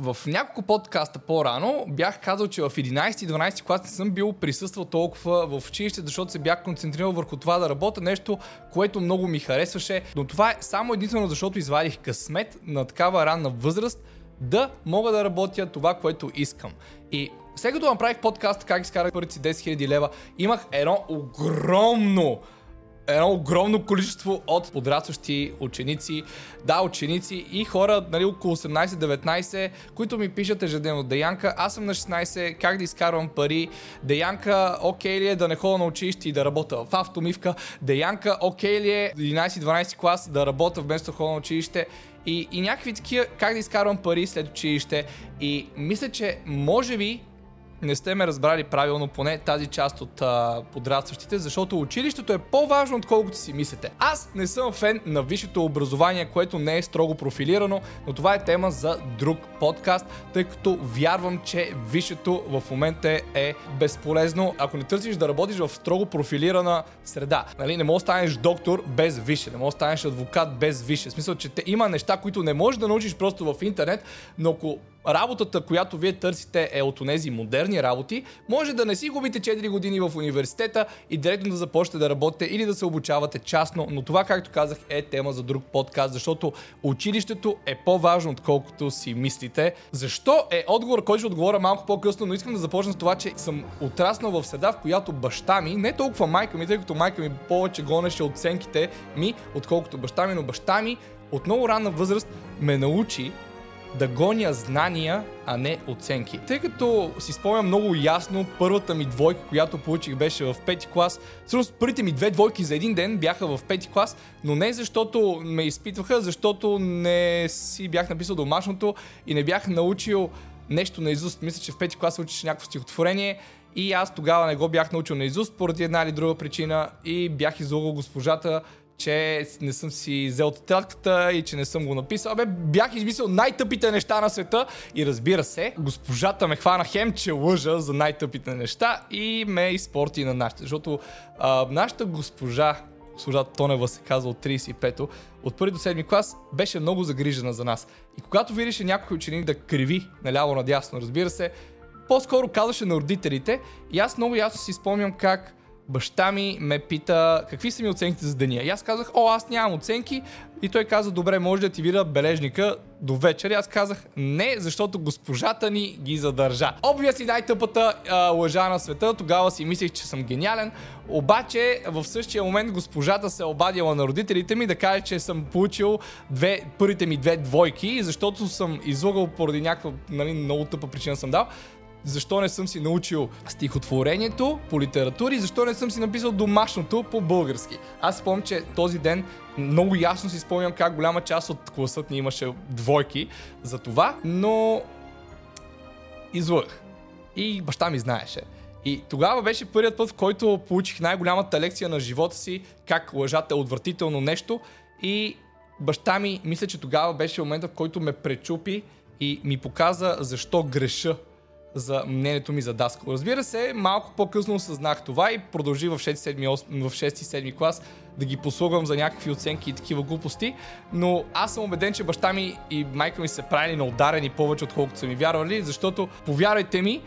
В няколко подкаста по-рано бях казал, че в 11-12 клас не съм бил присъствал толкова в училище, защото се бях концентрирал върху това да работя нещо, което много ми харесваше, но това е само единствено защото извадих късмет на такава ранна възраст да мога да работя това, което искам. И след като направих подкаст, как изкарах първите си 10 000 лева, имах едно огромно количество от подрастващи ученици, ученици и хора, около 18-19, които ми пишат ежедневно: Деянка, аз съм на 16, как да изкарвам пари? Деянка, окей ли е да не ходя на училище и да работя в автомивка? Деянка, окей ли е 11-12 клас да работя вместо ходя на училище? И някакви такива, как да изкарвам пари след училище? И мисля, че може би не сте ме разбрали правилно, поне тази част от подрастващите, защото училището е по-важно, отколкото си мислите. Аз не съм фен на висшето образование, което не е строго профилирано, но това е тема за друг подкаст, тъй като вярвам, че висшето в момента е безполезно, ако не търсиш да работиш в строго профилирана среда. Не можеш да станеш доктор без висше, не можеш да станеш адвокат без висше. В смисъл, че има неща, които не можеш да научиш просто в интернет, но ако работата, която вие търсите, е от онези модерни работи, може да не си губите 4 години в университета и директно да започнете да работите или да се обучавате частно, но това, както казах, е тема за друг подкаст, защото училището е по-важно, отколкото си мислите. Защо е отговор, който ще отговоря малко по-късно, но искам да започна с това, че съм отраснал в среда, в която баща ми, не толкова майка ми, тъй като майка ми повече гонеше оценките ми, отколкото баща ми, но баща ми от много ранна възраст ме научи да гоня знания, а не оценки. Тъй като си спомням много ясно, първата ми двойка, която получих, беше в 5-ти клас. Всъщност първите ми две двойки за един ден бяха в 5-ти клас, но не защото ме изпитваха, защото не си бях написал домашното и не бях научил нещо наизуст. Мисля, че в 5-ти клас учиш някакво стихотворение и аз тогава не го бях научил наизуст поради една или друга причина и бях излагал госпожата, че не съм си взел тетрадката и че не съм го написал. Бях измислил най-тъпите неща на света и, разбира се, госпожата ме хвана хем, че лъжа за най-тъпите неща и ме изпорти на нашите. Защото нашата госпожа Тонева се казва от 35-то, от първи до 7-ми клас беше много загрижена за нас. И когато видеше някой ученик да криви наляво-надясно, разбира се, по-скоро казваше на родителите и аз много ясно си спомням как баща ми ме пита какви са ми оценките за деня. И аз казах: аз нямам оценки. И той каза: добре, може да активира бележника до вечер. И аз казах: не, защото госпожата ни ги задържа. Обвия си най-тъпата лъжа на света. Тогава си мислех, че съм гениален. Обаче в същия момент госпожата се обадила на родителите ми да каже, че съм получил първите ми две двойки, защото съм излагал поради някаква много тъпа причина съм дал. Защо не съм си научил стихотворението по литература и защо не съм си написал домашното по български. Аз спомням, че този ден много ясно си спомням как голяма част от класът ни имаше двойки за това, но излъгах. И баща ми знаеше. И тогава беше първият път, в който получих най-голямата лекция на живота си, как лъжата е отвратително нещо. И баща ми, мисля, че тогава беше момента, в който ме пречупи и ми показа защо греша за мнението ми за даскал. Разбира се, малко по-късно осъзнах това и продължи в 6-7 клас да ги послугвам за някакви оценки и такива глупости, но аз съм убеден, че баща ми и майка ми са правили на ударени повече, отколкото са ми вярвали, защото, повярвайте ми,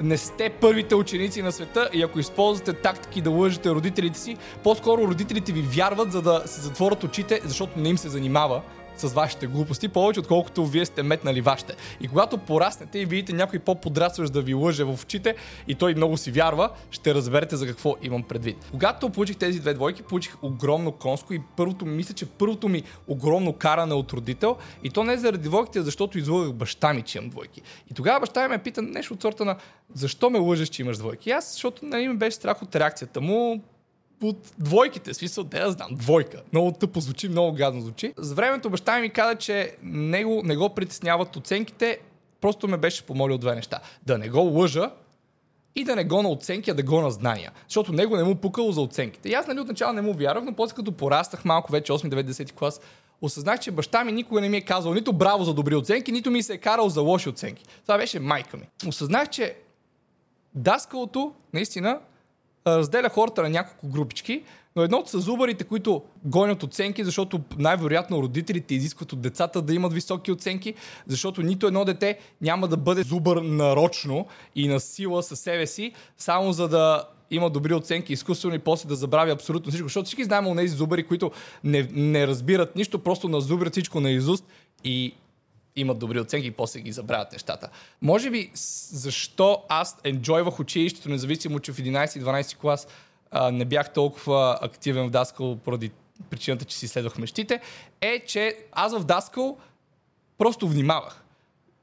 не сте първите ученици на света и ако използвате тактики да лъжете родителите си, по-скоро родителите ви вярват, за да се затворят очите, защото не им се занимава с вашите глупости, повече отколкото вие сте метнали вашите. И когато пораснете и видите някой по-подрастващ да ви лъже в очите и той много си вярва, ще разберете за какво имам предвид. Когато получих тези две двойки, получих огромно конско и мисля, че първото ми огромно каране от родител и то не заради двойките, защото излъгах баща ми, че имам двойки. И тогава баща ми ме пита нещо от сорта на: защо ме лъжеш, че имаш двойки? И аз, защото ме беше страх от реакцията му, от двойките, смисъл, да знам, двойка. Много тъпо звучи, много гадно звучи. За времето баща ми каза, че него не го притесняват оценките, просто ме беше помолил две неща. Да не го лъжа и да не го на оценки, а да го на знания. Защото него не му пукало за оценките. И аз отначало не му вярвах, но после като пораснах малко, вече 8-9-10 клас, осъзнах, че баща ми никога не ми е казал нито браво за добри оценки, нито ми се е карал за лоши оценки. Това беше майка ми. Осъзнах, че даскалото наистина разделя хората на няколко групички, Но едно от съзубарите, които гонят оценки, защото най-вероятно родителите изискват от децата да имат високи оценки, защото нито едно дете няма да бъде зубър нарочно и на сила със себе си, само за да има добри оценки изкуствено и после да забрави абсолютно всичко. Защото всички знаем онези зубари, които не разбират нищо, просто назубрят всичко наизуст и имат добри оценки и после ги забравят нещата. Може би защо аз енджойвах училището, независимо, че в 11-12 клас не бях толкова активен в Даскал поради причината, че си следвах мечтите, е, че аз в Даскал просто внимавах.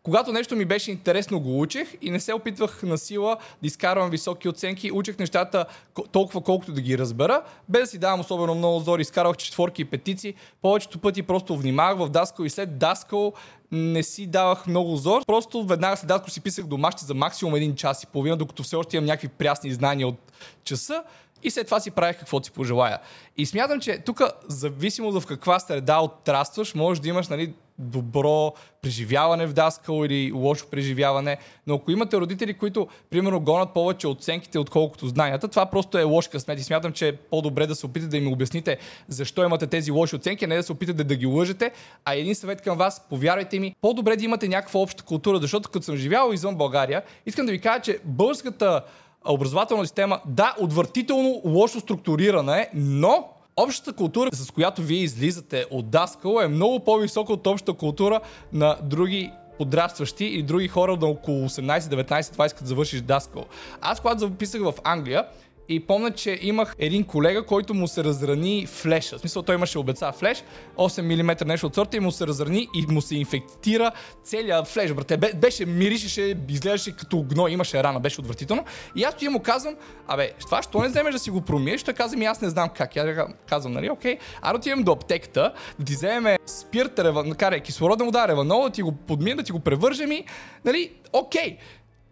Когато нещо ми беше интересно, го учех и не се опитвах на сила да изкарвам високи оценки. Учех нещата толкова, колкото да ги разбера, без да си давам особено много зор. Изкарвах четворки и петици. Повечето пъти просто внимавах в Даскал и след Даскал не си давах много зор. Просто веднага след Даскал си писах домашни за максимум 1 час и половина, докато все още имам някакви прясни знания от часа. И след това си правих каквото си пожелая. И смятам, че тук, зависимо в каква среда отрастваш, можеш да имаш, нали, добро преживяване в Даскал или лошо преживяване. Но ако имате родители, които, примерно, гонят повече оценките, отколкото знанията, това просто е лош късмет. И смятам, че е по-добре да се опитате да им обясните защо имате тези лоши оценки, а не да се опитате да ги лъжете. А един съвет към вас, повярвайте ми, по-добре да имате някаква обща култура, защото като съм живял извън България, искам да ви кажа, че българската образователна система, да, отвратително лошо структурирана е, но общата култура, с която вие излизате от Даскал, е много по-висока от общата култура на други подрастващи и други хора на около 18-19-20, като завършиш Даскал. Аз, когато записах в Англия, и помня, че имах един колега, който му се разрани флеша. В смисъл, той имаше обеца флеш, 8 мм нещо от сорта, и му се разрани и му се инфектира целият флеш. Брате, беше, миришеше, изглеждаше като гной, имаше рана, беше отвратително. И аз ти му казвам, абе, това що не вземеш да си го промиеш? Той каза ми, аз не знам как. Я казвам, нали, окей, аро отивам до аптеката, да ти вземе спирт, накарай кислородна вода, реванол, да ти го подмия, да ти го превържем и, нали, окей.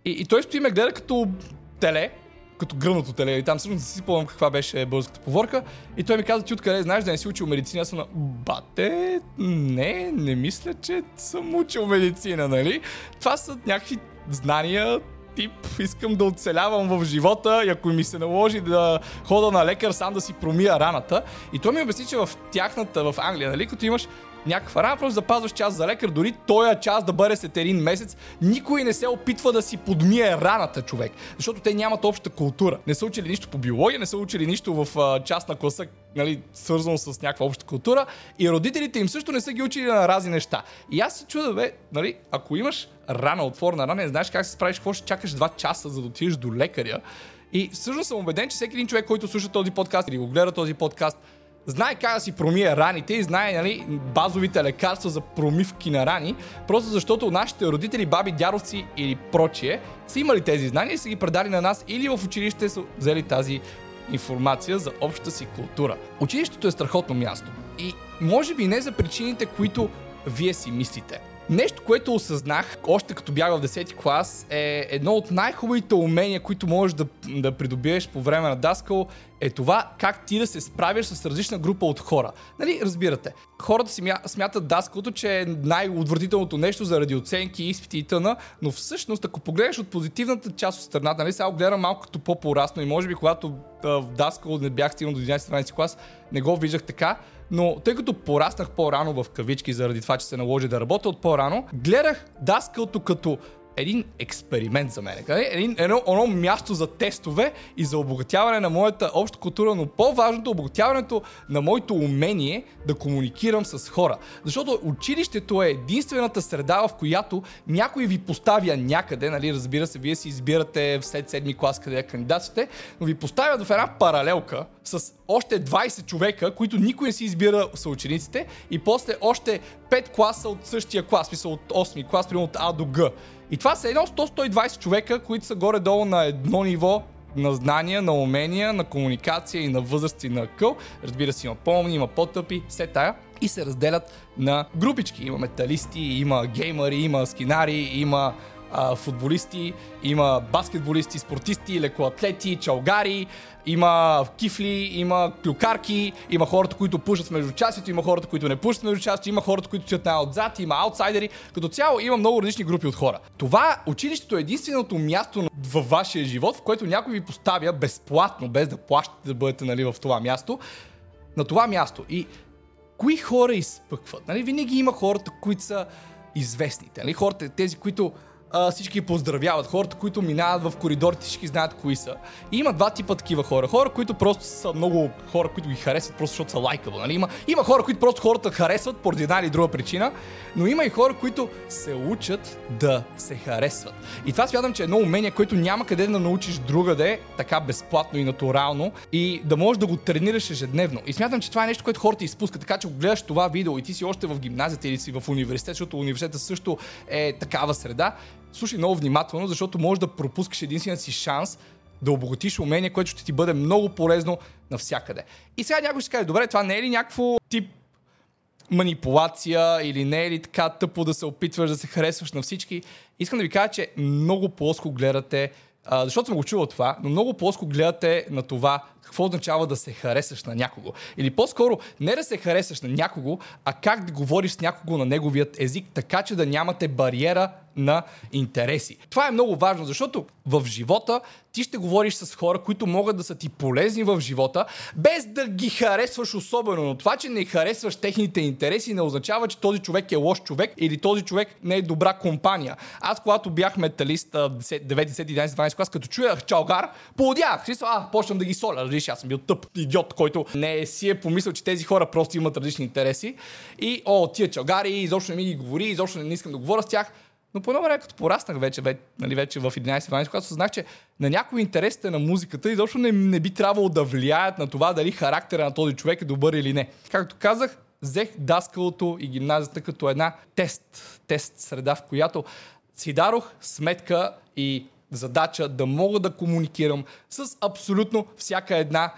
И той стои ме гледа като теле, като гръмното теле, и там всъщност си спомням каква беше българската поворка, и той ми каза, ти откъде знаеш да не си учил медицина? Аз съм на, бате, не мисля, че съм учил медицина, нали? Това са някакви знания, тип, искам да оцелявам в живота и ако ми се наложи да хода на лекар, сам да си промия раната. И той ми обясни, че в тяхната, в Англия, нали, като имаш някаква рана, просто запазваш час за лекар, дори този час да бъде след 1 месец. Никой не се опитва да си подмие раната, човек, защото те нямат обща култура. Не са учили нищо по биология, не са учили нищо в част на класа, нали, свързано с някаква обща култура, и родителите им също не са ги учили на разни неща. И аз се чудя, бе, нали, ако имаш рана, отворена рана, не знаеш как се справиш, какво ще чакаш 2 часа, за да отидеш до лекаря. И всъщност съм убеден, че всеки един човек, който слуша този подкаст или го гледа този подкаст, знае как да си промие раните и знае, нали, базовите лекарства за промивки на рани, просто защото нашите родители, баби, дядовци или прочие са имали тези знания и са ги предали на нас, или в училище са взели тази информация за общата си култура. Училището е страхотно място и може би не за причините, които вие си мислите. Нещо, което осъзнах още като бях в 10-ти клас, е едно от най-хубавите умения, които можеш да придобиеш по време на Даскал, е това как ти да се справиш с различна група от хора. Нали, разбирате, хората си смятат Даскалото, че е най-отвратителното нещо заради оценки, изпити и т.н., но всъщност, ако погледнеш от позитивната част от страната, нали, сега гледам малко като по-порасно и може би когато в Даскал не бях стигнал до 11-12 клас, не го виждах така, но тъй като пораснах по-рано в кавички заради това, че се наложи да работя от по-рано, гледах Даскалото като един експеримент за мен. Едно място за тестове и за обогатяване на моята обща култура, но по-важното, обогатяването на моето умение да комуникирам с хора. Защото училището е единствената среда, в която някой ви поставя някъде, нали, разбира се, вие си избирате след 7-ми клас къде е кандидатите, но ви поставят в една паралелка с още 20 човека, които никой не си избира са учениците, и после още 5 класа от същия клас, мисля от 8-ми клас, примерно от А до Г. И това са едно 100-120 човека, които са горе-долу на едно ниво на знания, на умения, на комуникация и на възраст и на къл. Разбира се, има по-умни, има по-тъпи, все тая. И се разделят на групички. Има металисти, има геймъри, има скинари, има футболисти, има баскетболисти, спортисти, лекоатлети, чалгари, има кифли, има клюкарки, има хората, които пушат в междучасието, има хората, които не пушат в междучасието, има хората, които стоят най-отзад, има аутсайдери. Като цяло има много различни групи от хора. Това училището е единственото място във вашия живот, в което някой ви поставя безплатно, без да плащате да бъдете, нали, в това място, на това място. И кои хора изпъкват? Нали? Винаги има хората, които са известните. Нали? Хората, тези, които всички поздравяват, хората, които минават в коридорите, всички знаят кои са. И има два типа такива хора. Хора, които просто са много хора, които ги харесват, просто защото са лайкабъл. Нали? Има хора, които просто хората харесват поради една или друга причина, но има и хора, които се учат да се харесват. И това смятам, че е едно умение, което няма къде да научиш другаде, така безплатно и натурално, и да можеш да го тренираш ежедневно. И смятам, че това е нещо, което хората изпускат. Така че гледаш това видео и ти си още в гимназията или си в университет, защото университетът също е такава среда. Слушай много внимателно, защото можеш да пропускаш единствения си шанс да обогатиш умение, което ще ти бъде много полезно навсякъде. И сега някой ще каже, добре, това не е ли някакво тип манипулация или не е ли така тъпо да се опитваш да се харесваш на всички? Искам да ви кажа, че много плоско гледате, защото съм го чувал това, но много плоско гледате на това какво означава да се харесаш на някого. Или по-скоро не да се харесаш на някого, а как да говориш с някого на неговият език, така че да нямате бариера на интереси. Това е много важно, защото в живота ти ще говориш с хора, които могат да са ти полезни в живота, без да ги харесваш особено. Но това, че не харесваш техните интереси, не означава, че този човек е лош човек или този човек не е добра компания. Аз, когато бях металист 9, 10, 11, 12 клас, като чуях чалгар, поудях. Почвам да ги соля. Аз съм бил тъп идиот, който не си е помислил, че тези хора просто имат различни интереси. И тия чалгари, изобщо не ми ги говори, изобщо не искам да говоря с тях. Но по едно време, като пораснах вече в 11-12, когато съзнах, че на някои интересите на музиката изобщо не би трябвало да влияят на това дали характера на този човек е добър или не. Както казах, взех даскалото и гимназията като една тест среда, в която си дарох сметка и задача да мога да комуникирам с абсолютно всяка една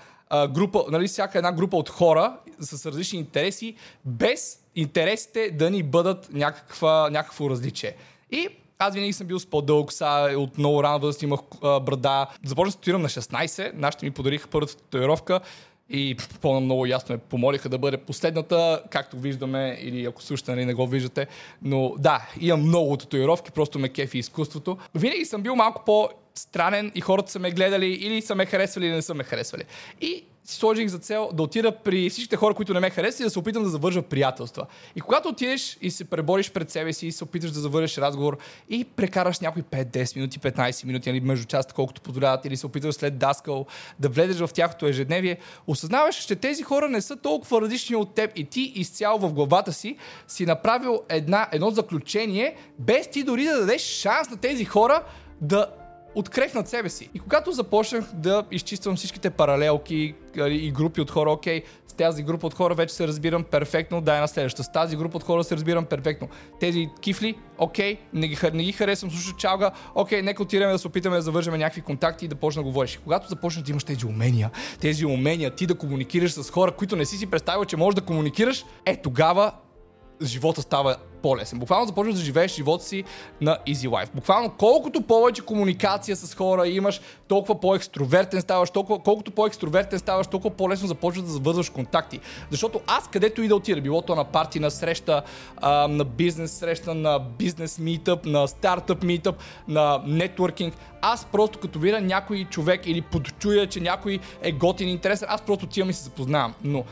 група, нали, всяка една група от хора с различни интереси, без интересите да ни бъдат някакво различие. И аз винаги съм бил с по-дълг, от много рано възраст имах брада. Започнах да татуирам на 16, нашите ми подариха първата татуировка и много ясно ме помолиха да бъде последната, както виждаме, или ако слушате, нали, не го виждате. Но да, имам много татуировки, просто ме кефи изкуството. Винаги съм бил малко по-странен и хората са ме гледали или са ме харесвали, или не са ме харесвали. И си сложих за цел да отида при всичките хора, които не ме харесват, и да се опитам да завържа приятелства. И когато отидеш и се пребориш пред себе си и се опиташ да завържеш разговор и прекараш някои 5-10 минути, 15 минути, или между част, колкото позволяват, или се опиташ след даскал да влезеш в тяхното ежедневие, осъзнаваш, че тези хора не са толкова различни от теб и ти изцяло в главата си направил едно заключение, без ти дори да дадеш шанс на тези хора да открехнат себе си. И когато започнах да изчиствам всичките паралелки и групи от хора, окей, с тази група от хора вече се разбирам перфектно, дай на следващата. С тази група от хора се разбирам перфектно. Тези кифли, окей, не ги харесвам, слушат чалга, окей, нека отидем да се опитаме да завържем някакви контакти и да почна да говориш. И когато започнеш да имаш тези умения, ти да комуникираш с хора, които не си представил, че можеш да комуникираш, тогава живота става по-лесен. Буквално започваш да живееш живота си на easy life. Буквално колкото повече комуникация с хора имаш, толкова по-екстровертен ставаш, колкото по-екстровертен ставаш, толкова по-лесно започваш да завързваш контакти. Защото аз където и да отида, било то на парти, на среща, на бизнес среща, на бизнес митъп, на стартъп митъп, на нетворкинг, аз просто като видя някой човек или подчуя, че някой е готин и интересен, аз просто отивам и се запознавам. Но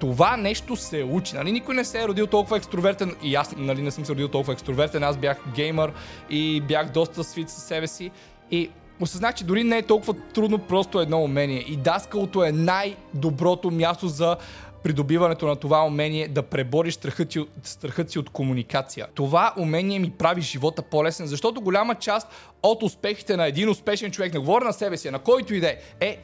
това нещо се учи, нали? Никой не се е родил толкова екстровертен и аз, нали, не съм се родил толкова екстровертен, аз бях геймър и бях доста свит със себе си и осъзнах, че дори не е толкова трудно, просто едно умение и даскалото е най-доброто място за придобиването на това умение да пребориш страхът си от комуникация. Това умение ми прави живота по-лесен, защото голяма част от успехите на един успешен човек, не говоря на себе си, на който иде, е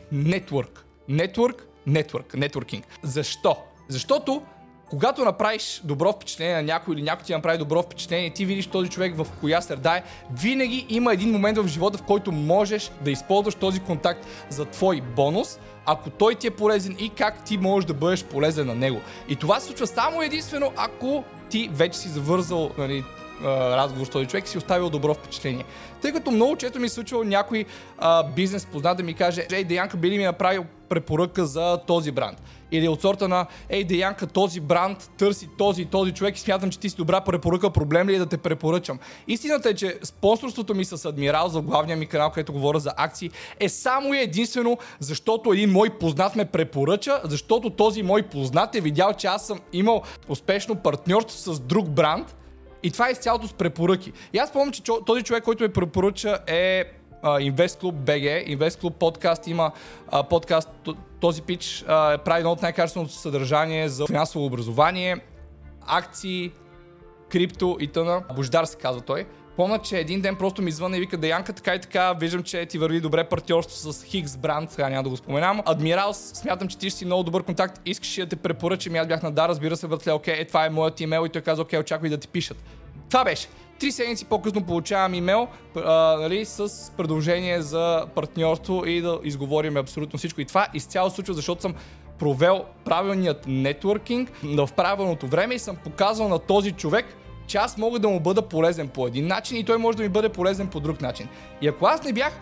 нетворкинг. Защо? Защото когато направиш добро впечатление на някой или някой ти направи добро впечатление, ти видиш този човек в коя среда е, винаги има един момент в живота, в който можеш да използваш този контакт за твой бонус, ако той ти е полезен и как ти можеш да бъдеш полезен на него. И това се случва само единствено, ако ти вече си завързал, нали, разговор с този човек и си оставил добро впечатление. Тъй като много често ми е случвало някой бизнес познат да ми каже: ей, Деянка, би ли ми направил препоръка за този бранд? Или от сорта на: ей, Деянка, този бранд търси този човек и смятам, че ти си добра препоръка, проблем ли е да те препоръчам? Истината е, че спонсорството ми с Адмирал за главния ми канал, където говоря за акции, е само и единствено защото един мой познат ме препоръча, защото този мой познат е видял, че аз съм имал успешно партньорство с друг бранд и това е изцялото с препоръки. И аз помня, че този човек, който ме препоръча, е InvestClub BG, InvestClub подкаст, има подкаст. Този пич прави едно от най-качественото съдържание за финансово образование, акции, крипто и т.н. Бождар се казва той. Помня, че един ден просто ми звънна и вика: Деянка, така и така, виждам, че ти върви добре партньорство с Хикс бранд, сега няма да го споменам. Адмирал, смятам, че ти ще си много добър контакт, искаш ли да те препоръчам? И аз бях на да, разбира се, братле, окей, това е моят имейл, и той каза: окей, очаквай да ти пишат. Това беше. 3 седмици по-късно получавам имейл с предложение за партньорство и да изговорим абсолютно всичко. И това изцяло случва, защото съм провел правилният нетворкинг в правилното време и съм показал на този човек, че аз мога да му бъда полезен по един начин и той може да ми бъде полезен по друг начин. И ако аз не бях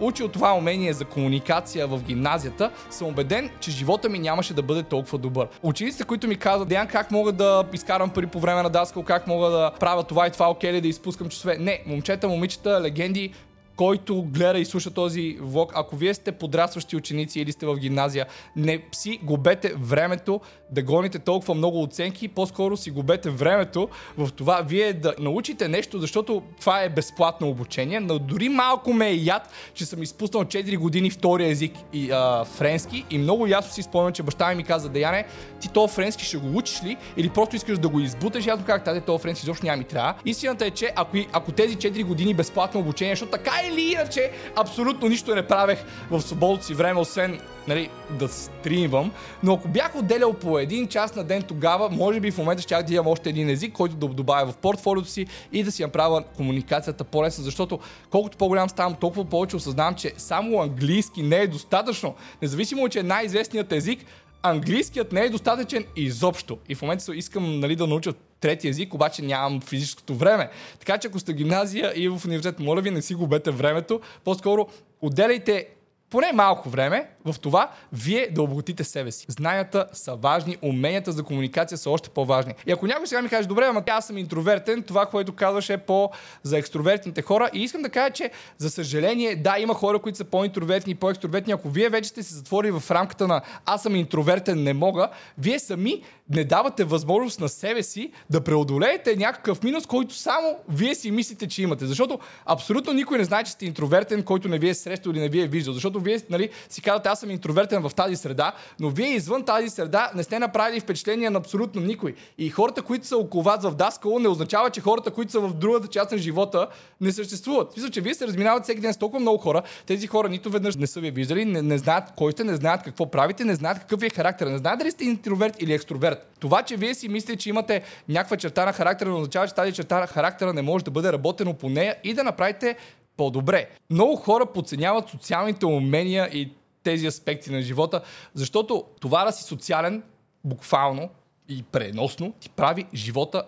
учил това умение за комуникация в гимназията, съм убеден, че живота ми нямаше да бъде толкова добър. Учениците, които ми казват: Деян, как мога да изкарвам пари по време на даскал, как мога да правя това и това, окей ли, да изпускам часове? Не, момчета, момичета, легенди, който гледа и слуша този влог, ако вие сте подрастващи ученици или сте в гимназия, не си губете времето да гоните толкова много оценки, по-скоро си губете времето в това вие да научите нещо, защото това е безплатно обучение, но дори малко ме е яд, че съм изпуснал 4 години втори език и френски и много ясно си спомням, че баща ми каза: Деяне, ти то френски ще го учиш ли или просто искаш да го избуташ? Аз му казах: тази то френски изобщо няма ми трябва. Истината е, че ако тези 4 години безплатно обучение, защото така или иначе абсолютно нищо не правех в свободното си време, освен да стримвам, но ако бях отделял по 1 час на ден, тогава може би в момента щях да имам още един език, който да добавя в портфолиото си и да си направя комуникацията по-лесна, защото колкото по-голям ставам, толкова повече осъзнавам, че само английски не е достатъчно. Независимо, че е най-известният език, английският не е достатъчен изобщо. И в момента искам да науча трети език, обаче нямам физическото време. Така че ако сте в гимназия и в университет, моля ви, не си губете времето. По-скоро отделяйте поне малко време в това вие да обогатите себе си. Знанията са важни, уменията за комуникация са още по-важни. И ако някой сега ми каже: добре, ама аз съм интровертен, това, което казваш, е за екстровертните хора. И искам да кажа, че за съжаление, да, има хора, които са по-интровертни и по-екстровертни. Ако вие вече сте се затворили в рамката на аз съм интровертен, не мога, вие сами не давате възможност на себе си да преодолеете някакъв минус, който само вие си мислите, че имате. Защото абсолютно никой не знае, че сте интровертен, който не ви е срещал или не ви е виждал. Защото вие си казвате: аз съм интровертен в тази среда, но вие извън тази среда не сте направили впечатление на абсолютно никой. И хората, които са около вас в Даскало, не означава, че хората, които са в другата част на живота, не съществуват. В смисъл, че вие се разминавате всеки ден с толкова много хора, тези хора нито веднъж не са ви виждали, не знаят кой сте, не знаят какво правите, не знаят какъв е характер, не знаят дали сте интроверт или екстроверт. Това, че вие си мислите, че имате някаква черта на характера, не означава, че тази черта на характера не може да бъде работено по нея и да направите по-добре. Много хора подценяват социалните умения и тези аспекти на живота, защото това да си социален, буквално и преносно, ти прави живота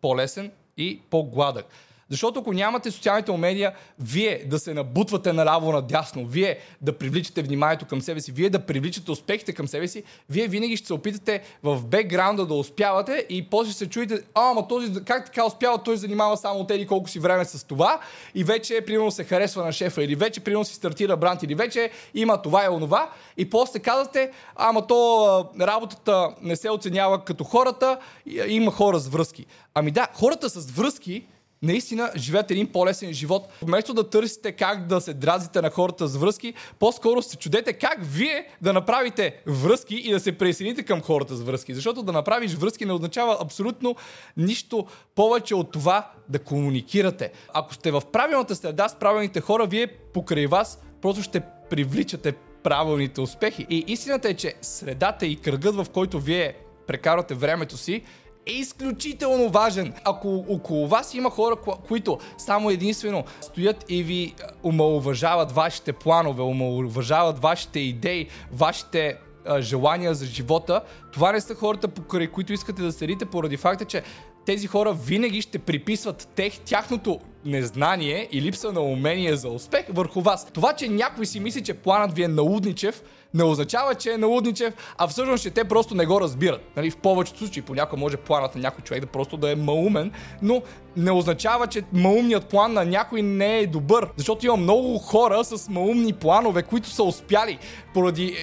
по-лесен и по-гладък. Защото ако нямате социалните умения, вие да се набутвате наляво-надясно, вие да привличате вниманието към себе си, вие да привличате успехите към себе си, вие винаги ще се опитате в бекграунда да успявате и после ще се чуете: ама този как така успява, той занимава само от еди колко си време с това и вече примерно се харесва на шефа или вече примерно си стартира бранд или вече има това и онова и после казвате: ама то работата не се оценява като хората, има хора с връзки. Ами да, хората с връзки наистина живеят един по-лесен живот. Вместо да търсите как да се дразите на хората с връзки, по-скоро се чудете как вие да направите връзки и да се присъедините към хората с връзки. Защото да направиш връзки не означава абсолютно нищо повече от това да комуникирате. Ако сте в правилната среда с правилните хора, вие покрай вас просто ще привличате правилните успехи. И истината е, че средата и кръгът, в който вие прекарвате времето си, е изключително важен. Ако около вас има хора, които само единствено стоят и ви омалуважават вашите планове, омалуважават вашите идеи, вашите желания за живота, това не са хората, покрай които искате да седите, поради факта, че тези хора винаги ще приписват тяхното незнание и липса на умение за успех върху вас. Това, че някой си мисли, че планът ви е налудничев, не означава, че е налудничев, а всъщност че те просто не го разбират. Нали, в повечето случаи понякога може планът на някой човек да просто да е малумен, но не означава, че малумният план на някой не е добър. Защото има много хора с малумни планове, които са успяли поради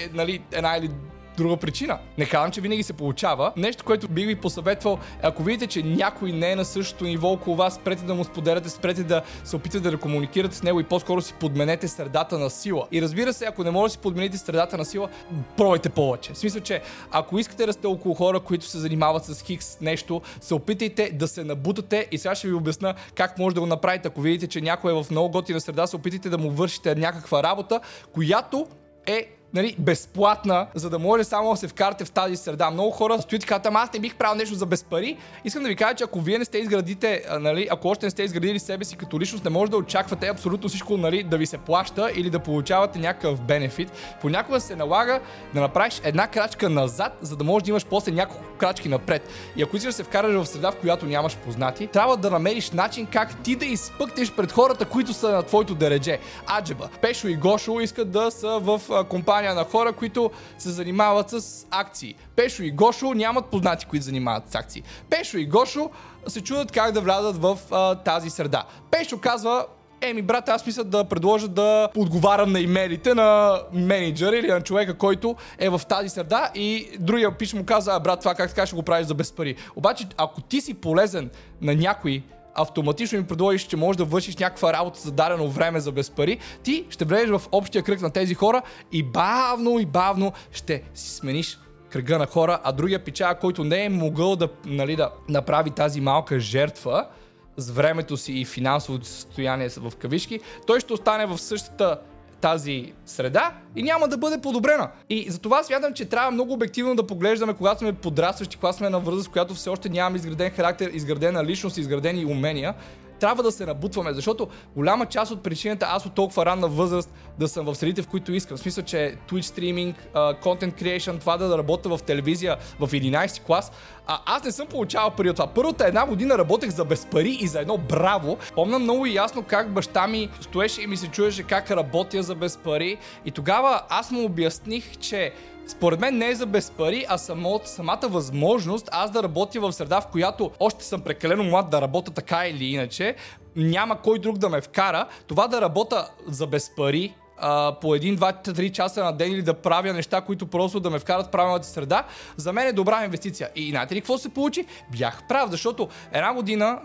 една или друга причина. Не казвам, че винаги се получава. Нещо, което би ви посъветвал, ако видите, че някой не е на същото ниво около вас, спрете да му споделяте, спрете да се опитате да комуникирате с него и по-скоро си подменете средата на сила. И разбира се, ако не може да си подмените средата на сила, пробайте повече. В смисъл, че ако искате да сте около хора, които се занимават с хикс нещо, се опитайте да се набутате и сега ще ви обясна как може да го направите. Ако видите, че някой е в много готина среда, се опитайте да му вършите някаква работа, която е безплатна, за да може само да се вкарате в тази среда. Много хора стоят и казват, ама аз не бих правил нещо за без пари. Искам да ви кажа, че ако вие не сте изградите, ако още не сте изградили себе си като личност, не може да очаквате абсолютно всичко, да ви се плаща или да получавате някакъв бенефит. Понякога се налага да направиш една крачка назад, за да можеш да имаш после няколко крачки напред. И ако искаш да се вкараш в среда, в която нямаш познати, трябва да намериш начин как ти да изпъкнеш пред хората, които са на твоето дередже. Аджеба, Пешо и Гошо искат да са в компания на хора, които се занимават с акции. Пешо и Гошо нямат познати, които занимават с акции. Пешо и Гошо се чудят как да влязат в тази среда. Пешо казва, брат, аз мисля да предложа да отговарям на имейлите на менеджера или на човека, който е в тази среда, и другия пич му казва, брат, това как така ще го правиш за без пари. Обаче, ако ти си полезен на някой, автоматично им предложиш, че можеш да вършиш някаква работа за дадено време за без пари, ти ще влезеш в общия кръг на тези хора и бавно ще си смениш кръга на хора, а другия пичага, който не е могъл да направи тази малка жертва с времето си и финансовото състояние в кавички, той ще остане в същата тази среда и няма да бъде подобрена. И затова смятам, че трябва много обективно да поглеждаме, когато сме подрастващи, когато сме на възраст, в която все още нямаме изграден характер, изградена личност, изградени умения. Трябва да се набутваме, защото голяма част от причината аз от толкова ранна възраст да съм в средите, в които искам. В смисъл, че Twitch стриминг, контент creation, това да работя в телевизия в 11 клас, аз не съм получавал пари от това. Първата една година работех за без пари и за едно браво. Помня много и ясно как баща ми стоеше и ми се чуеше как работя за без пари, и тогава аз му обясних, че според мен не е за без пари, а самата възможност аз да работя в среда, в която още съм прекалено млад да работя така или иначе, няма кой друг да ме вкара, това да работя за без пари по 1-2-3 часа на ден или да правя неща, които просто да ме вкарат в правилната среда, за мен е добра инвестиция. И знаете ли какво се получи? Бях прав, защото една година,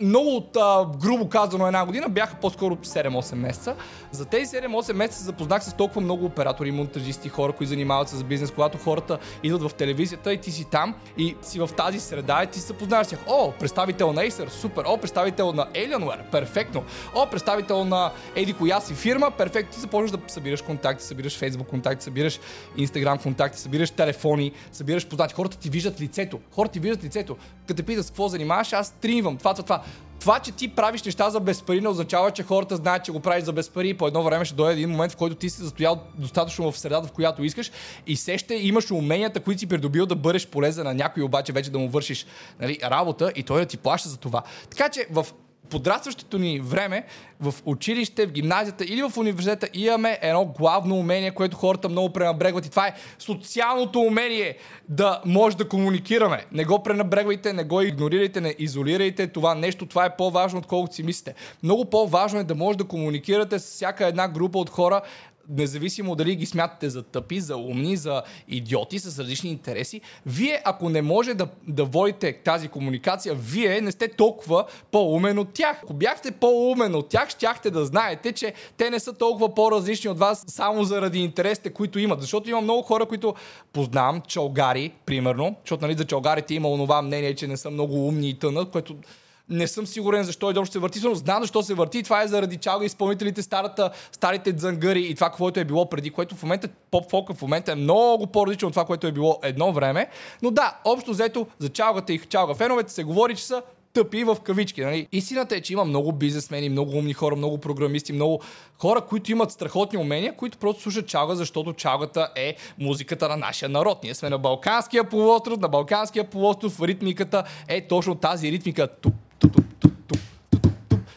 много от грубо казано една година, бяха по-скоро 7-8 месеца. За тези 7-8 месеца запознах с толкова много оператори, монтажисти, хора, които занимават с бизнес, когато хората идват в телевизията и ти си там и си в тази среда и ти се запознаваш с тях. О, представител на Acer, супер. О, представител на Alienware, перфектно. О, представител на еди коя си фирма, перфектно. Ти започваш да събираш контакти, събираш Facebook контакти, събираш Instagram контакти, събираш телефони, събираш познати. Хората ти виждат лицето. Като те питат какво занимаваш, аз стримвам. Това. Това, че ти правиш неща за без пари, не означава, че хората знаят, че го правиш за без пари. По едно време ще дойде един момент, в който ти си застоял достатъчно в средата, в която искаш, и все ще имаш уменията, които си придобил да бъдеш полезен на някой, обаче вече да му вършиш работа и той да ти плаща за това. Така че в подрастващото ни време в училище, в гимназията или в университета имаме едно главно умение, което хората много пренебрегват, и това е социалното умение да може да комуникираме. Не го пренебрегвайте, не го игнорирайте, не изолирайте това нещо. Това е по-важно, отколкото си мислите. Много по-важно е да може да комуникирате с всяка една група от хора, независимо дали ги смятате за тъпи, за умни, за идиоти, с различни интереси. Вие, ако не може да водите тази комуникация, вие не сте толкова по-умен от тях. Ако бяхте по-умен от тях, щяхте да знаете, че те не са толкова по-различни от вас само заради интересите, които имат. Защото има много хора, които познавам, чалгари, примерно, защото за чалгарите има онова мнение, че не са много умни и тъна, което не съм сигурен защо изобщо се върти, но знам защо се върти. Това е заради чалга изпълнителите, старите дзангъри и това, което е било преди, което в момента поп-фолка в момента е много по-различно от това, което е било едно време. Но да, общо взето за чалгата и чалга феновете се говори, че са тъпи в кавички. Нали? Истината е, че има много бизнесмени, много умни хора, много програмисти, много хора, които имат страхотни умения, които просто слушат чалга, защото чалгата е музиката на нашия народ. Ние сме на Балканския полуостров, на Балканския полуостров ритмиката е точно тази ритмика.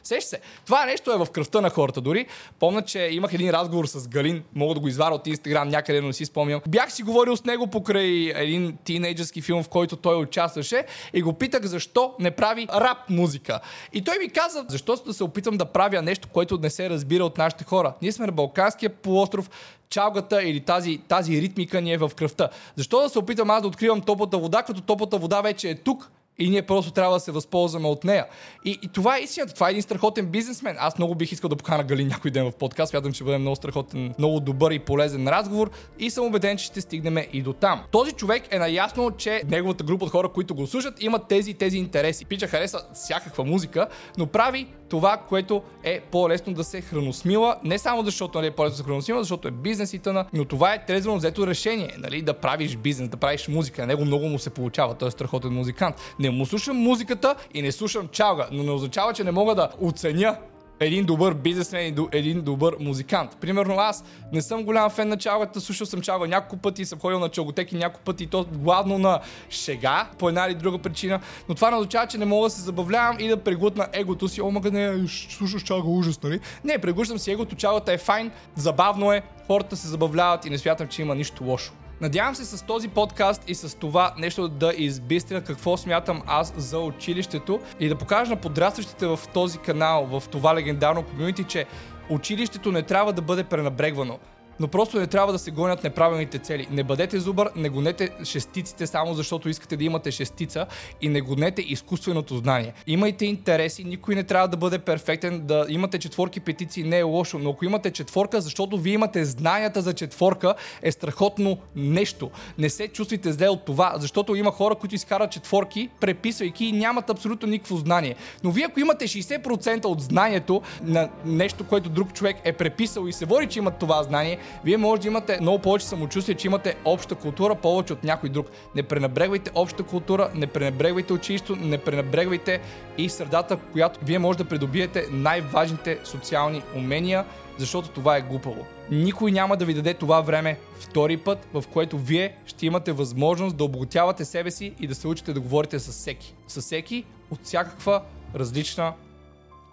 Сеща се. Това нещо е в кръвта на хората дори. Помня, че имах един разговор с Галин, мога да го изваря от Инстаграм някъде, но не си спомням. Бях си говорил с него покрай един тийнейджърски филм, в който той участваше, и го питах защо не прави рап музика. И той ми каза, защо да се опитам да правя нещо, което не се разбира от нашите хора. Ние сме на Балканския полуостров, чалгата или тази ритмика ни е в кръвта. Защо да се опитам аз да откривам топлата вода, като топлата вода вече е тук? И ние просто трябва да се възползваме от нея. И това е истината. Това е един страхотен бизнесмен. Аз много бих искал да покана Галин някой ден в подкаст. Смятам, че бъде много страхотен, много добър и полезен разговор. И съм убеден, че ще стигнем и до там. Този човек е наясно, че неговата група от хора, които го слушат, имат тези интереси. Пича хареса всякаква музика, но прави това, което е по-лесно да се храносмила. Не само защото е по-лесно да се храносмила, защото е бизнес и тъна, но това е трезвено взето решение. Нали? Да правиш бизнес, да правиш музика. На него много му се получава. Той е страхотен музикант. Не му слушам музиката и не слушам чалга, но не означава, че не мога да оценя един добър бизнесмен, един добър музикант. Примерно аз не съм голям фен на чалгата, слушал съм чалга няколко пъти, съм ходил на чалготеки няколко пъти и то главно на шега, по една или друга причина, но това не означава, че не мога да се забавлявам и да преглътна егото си. О, мага не, слушаш чалга, ужас, нали? Не, преглъщам си егото, чалгата е файн, забавно е, хората се забавляват и не смятам, че има нищо лошо. Надявам се с този подкаст и с това нещо да избистря какво смятам аз за училището и да покажа на подрастващите в този канал, в това легендарно комьюнити, че училището не трябва да бъде пренабрегвано. Но просто не трябва да се гонят неправилните цели. Не бъдете зубър, не гонете шестиците само защото искате да имате шестица и не гонете изкуственото знание. Имайте интереси, никой не трябва да бъде перфектен, да имате четворки, петици не е лошо, но ако имате четворка, защото вие имате знанията за четворка, е страхотно нещо. Не се чувствайте зле от това, защото има хора, които изкарат четворки, преписвайки и нямат абсолютно никакво знание. Но вие ако имате 60% от знанието на нещо, което друг човек е преписал и се води, че имат това знание, вие може да имате много повече самочувствие, че имате обща култура повече от някой друг. Не пренебрегвайте обща култура, не пренебрегвайте училището, не пренебрегвайте и средата, в която вие може да придобиете най-важните социални умения, защото това е глупаво. Никой няма да ви даде това време втори път, в което вие ще имате възможност да обогатявате себе си и да се учите да говорите с всеки. С всеки от всякаква различна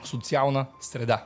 социална среда.